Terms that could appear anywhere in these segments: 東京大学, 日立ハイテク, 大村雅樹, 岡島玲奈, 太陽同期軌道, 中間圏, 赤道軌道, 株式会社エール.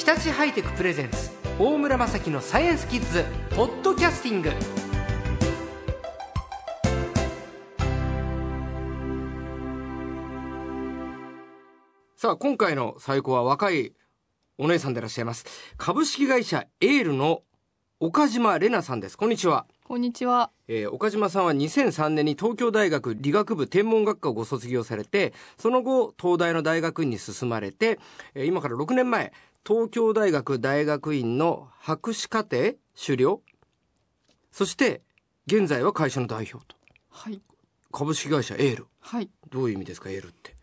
日立ハイテクプレゼンツ大村雅樹のサイエンスキッズポッドキャスティング。さあ、今回の最高は若いお姉さんでいらっしゃいます、株式会社エールの岡島玲奈さんです。こんにちは。こんにちは。岡島さんは2003年に東京大学理学部天文学科をご卒業されて、その後東大の大学院に進まれて、今から6年前東京大学大学院の博士課程修了、そして現在は会社の代表と、はい、株式会社エール、はい、どういう意味ですかエールって。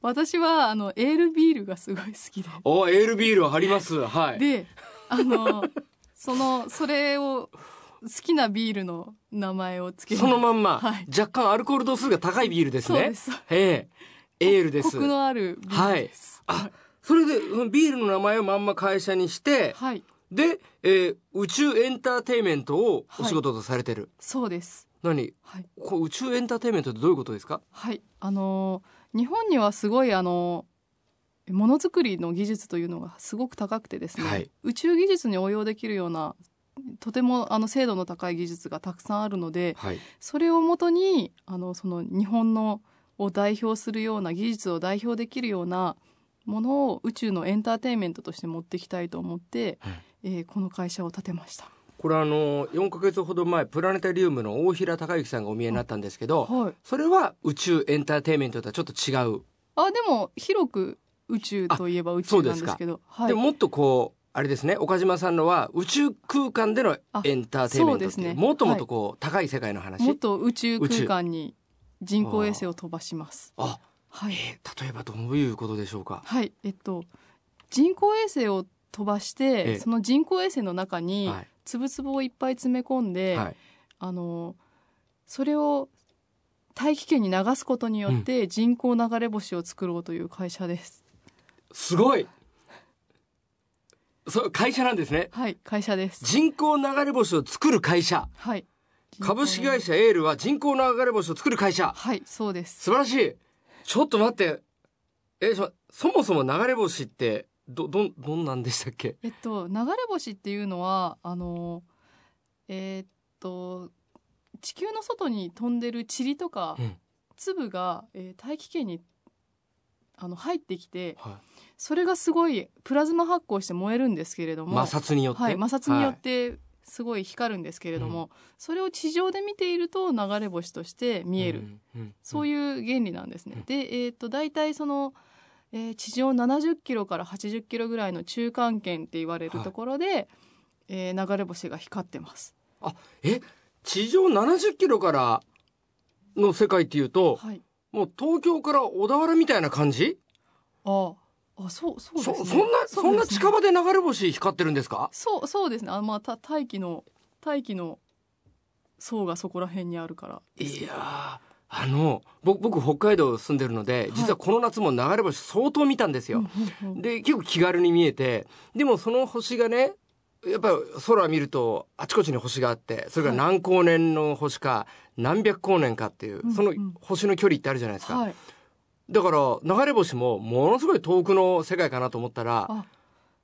私はエールビールがすごい好きで、おエールビールあります、はい、でそれを好きなビールの名前をつけて、そのまんま、はい、若干アルコール度数が高いビールですね。そうです、エールです。コクのあるビールです、はい、あ、それでビールの名前をまんま会社にして、はい、で、宇宙エンターテイメントをお仕事とされてる、はい、そうです。何、はい、こう宇宙エンターテイメントってどういうことですか。はい、日本にはすごいものづくりの技術というのがすごく高くてですね、はい、宇宙技術に応用できるようなとても精度の高い技術がたくさんあるので、はい、それをもとにその日本のを代表するような技術を代表できるようなものを宇宙のエンターテインメントとして持っていきたいと思って、うん、この会社を建てました。これ4ヶ月ほど前プラネタリウムの大平孝之さんがお見えになったんですけど、はい、それは宇宙エンターテインメントとはちょっと違う。あ、でも広く宇宙といえば宇宙なんですけど、はい、でもっとこうあれですね、岡島さんのは宇宙空間でのエンターテインメントっていう、もっともっとこう、はい、高い世界の話、もっと宇宙空間に人工衛星を飛ばします。あ、はい、例えばどういうことでしょうか。はい、人工衛星を飛ばして、その人工衛星の中につぶつぶをいっぱい詰め込んで、はい、それを大気圏に流すことによって人工流れ星を作ろうという会社です、うん、すごい。そう、会社なんですね。はい、会社です。人工流れ星を作る会社。はい。株式会社エールは人工流れ星を作る会社。はい、そうです。素晴らしい。ちょっと待って。そもそも流れ星ってどんなんでしたっけ。流れ星っていうのは地球の外に飛んでる塵とか、うん、粒が、大気圏に入ってきて、はい、それがすごいプラズマ発光して燃えるんですけれども、摩擦によって、はい、摩擦によってすごい光るんですけれども、はい、それを地上で見ていると流れ星として見える、うんうんうん、そういう原理なんですね、うん、で、だいたいその、地上70キロから80キロぐらいの中間圏って言われるところで、はい、流れ星が光ってます。あ、地上70キロからの世界っていうと、はい、もう東京から小田原みたいな感じ。あ、そうですね。そんな近場で流れ星光ってるんですか。そうですね。大気の層がそこら辺にあるからですけど。いや、僕北海道住んでるので、はい、実はこの夏も流れ星相当見たんですよ、うんうんうん、で結構気軽に見えて、でもその星がね、やっぱり空見るとあちこちに星があって、それが何光年の星か何百光年かっていう、はい、その星の距離ってあるじゃないですか、はい、だから流れ星もものすごい遠くの世界かなと思ったら、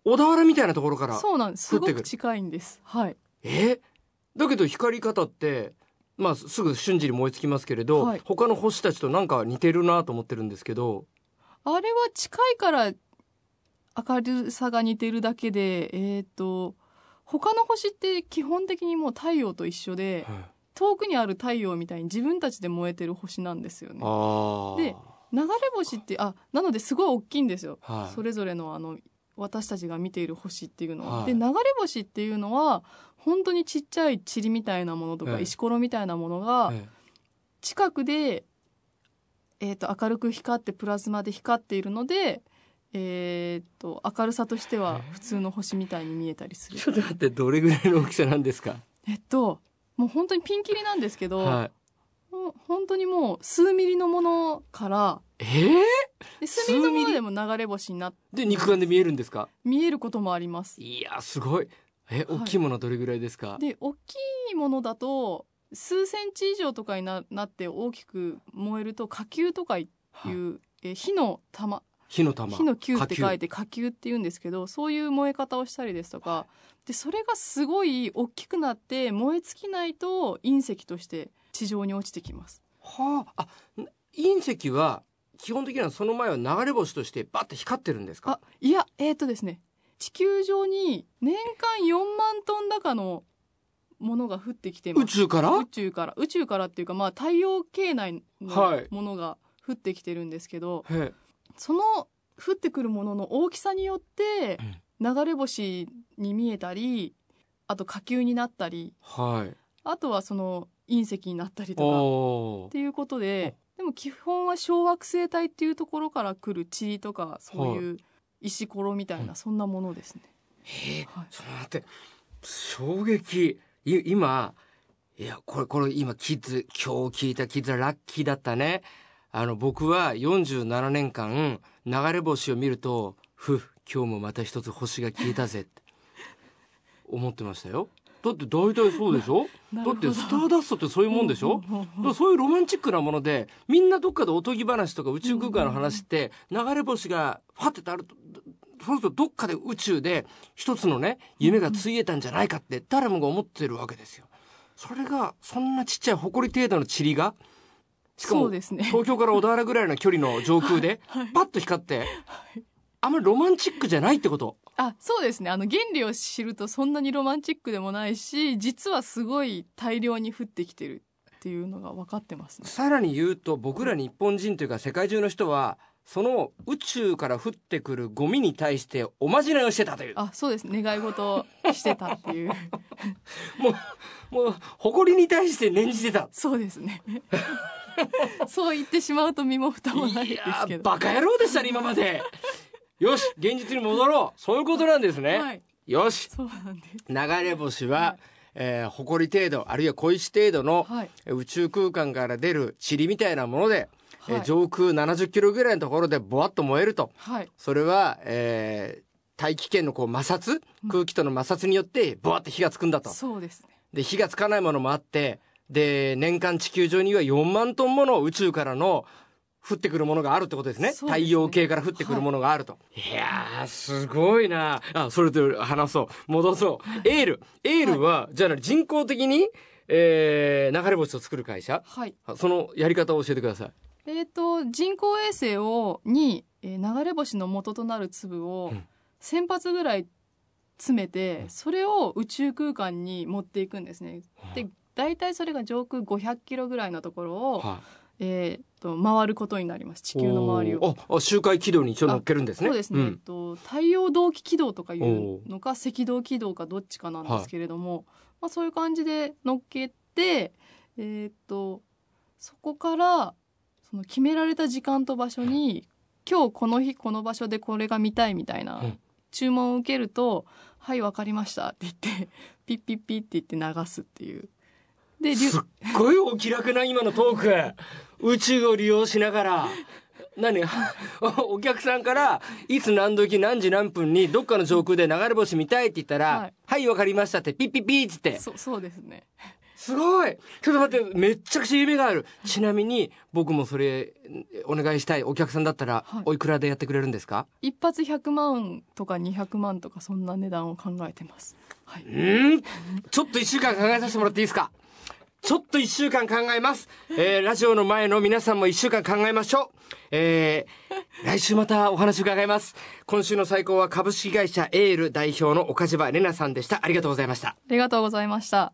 小田原みたいなところから降ってくる。そうなんです、すごく近いんです、はい、だけど光り方って、まあ、すぐ瞬時に燃え尽きますけれど、はい、他の星たちとなんか似てるなと思ってるんですけど。あれは近いから明るさが似てるだけで、他の星って基本的にもう太陽と一緒で、はい、遠くにある太陽みたいに自分たちで燃えてる星なんですよね。あ、で流れ星ってなのですごい大きいんですよ、はい、それぞれの私たちが見ている星っていうのは、はい、で流れ星っていうのは本当にちっちゃい塵みたいなものとか、石ころみたいなものが近くで、明るく光ってプラズマで光っているので、明るさとしては普通の星みたいに見えたりする。ちょっと待って、どれぐらいの大きさなんですか。もう本当にピンキリなんですけど、はい、本当にもう数ミリのものから、で数ミリのものでも流れ星になって、肉眼で見えるんですか。見えることもあります。いや、すごい。大きいものどれぐらいですか。で大きいものだと数センチ以上とかになって大きく燃えると火球とかいう、火の玉、火の玉、火の球って書いて火球って言うんですけど、そういう燃え方をしたりですとかで、それがすごい大きくなって燃え尽きないと隕石として地上に落ちてきます。はあ、あ、隕石は基本的にはその前は流れ星としてバッと光ってるんですか？あ、いや、ですね、地球上に年間4万トン高のものが降ってきてます。宇宙からっていうか、まあ、太陽系内のものが降ってきてるんですけど、はい、その降ってくるものの大きさによって流れ星に見えたり、あと火球になったり、はい、あとはその隕石になったりとかっていうことで、でも基本は小惑星帯っていうところから来る塵とか、そういう石ころみたいな、はい、そんなものですね。はい、ちょっと待って、衝撃。今、いや、これ今今日聞いたキッズはラッキーだったね。僕は47年間流れ星を見ると、今日もまた一つ星が消えたぜって思ってましたよ。だって大体そうでしょ。だってスターダストってそういうもんでしょ。そういうロマンチックなもので、みんなどっかでおとぎ話とか宇宙空間の話って流れ星がファってあると、そうするとどっかで宇宙で一つのね夢がついえたんじゃないかって誰もが思ってるわけですよ。それがそんなちっちゃい埃程度の塵が、しかも東京から小田原ぐらいの距離の上空でパッと光って、あんまりロマンチックじゃないってこと。あ、そうですね、原理を知るとそんなにロマンチックでもないし、実はすごい大量に降ってきてるっていうのが分かってますね。さらに言うと、僕ら日本人というか世界中の人はその宇宙から降ってくるゴミに対しておまじないをしてたという。あ、そうです、願い事をしてたっていうもう埃に対して念じてた。そうですねそう言ってしまうと身も蓋もないですけど、いや、バカ野郎でしたね今までよし、現実に戻ろうそういうことなんですね、はい、よし、そうなんです。流れ星は、はい、埃程度あるいは小石程度の宇宙空間から出る塵みたいなもので、はい、上空70キロぐらいのところでぼわっと燃えると、はい、それは、大気圏のこう摩擦、空気との摩擦によってぼわっと火がつくんだと。そうですね。で、火がつかないものもあって、で、年間地球上には4万トンもの宇宙からの降ってくるものがあるってことですね。太陽系から降ってくるものがあると、はい、いやーすごいなあ。それと話そう、戻そうエールは、はい、じゃあ人工的に、流れ星を作る会社、はい、そのやり方を教えてください。人工衛星に流れ星の元となる粒を 1,000 発ぐらい詰めて、それを宇宙空間に持っていくんですね。で、大体それが上空500キロぐらいのところを、回ることになります。地球の周りを。あ、周回軌道に一応乗っけるんですね。そうですね、太陽同期軌道とかいうのか赤道軌道かどっちかなんですけれども、まあ、そういう感じで乗っけて、そこからその決められた時間と場所に、今日この日この場所でこれが見たいみたいな注文を受けると、はい、わかりましたって言ってピッピッピッって言って流すっていう。ですっごいお気楽な今のトーク宇宙を利用しながらお客さんからいつ何時何時何分にどっかの上空で流れ星見たいって言ったら、はい、はい、わかりましたってピッピッピッって。そうですね、すごい。ちょっと待って、めっちゃくちゃ夢がある。ちなみに僕もそれお願いしたいお客さんだったら、はい、おいくらでやってくれるんですか？一発100万とか200万とか、そんな値段を考えてます、はい、ちょっと1週間考えさせてもらっていいですか？ちょっと1週間考えます、ラジオの前の皆さんも1週間考えましょう、来週またお話伺います。今週の最高は株式会社エール代表の岡島玲奈さんでした。ありがとうございました。ありがとうございました。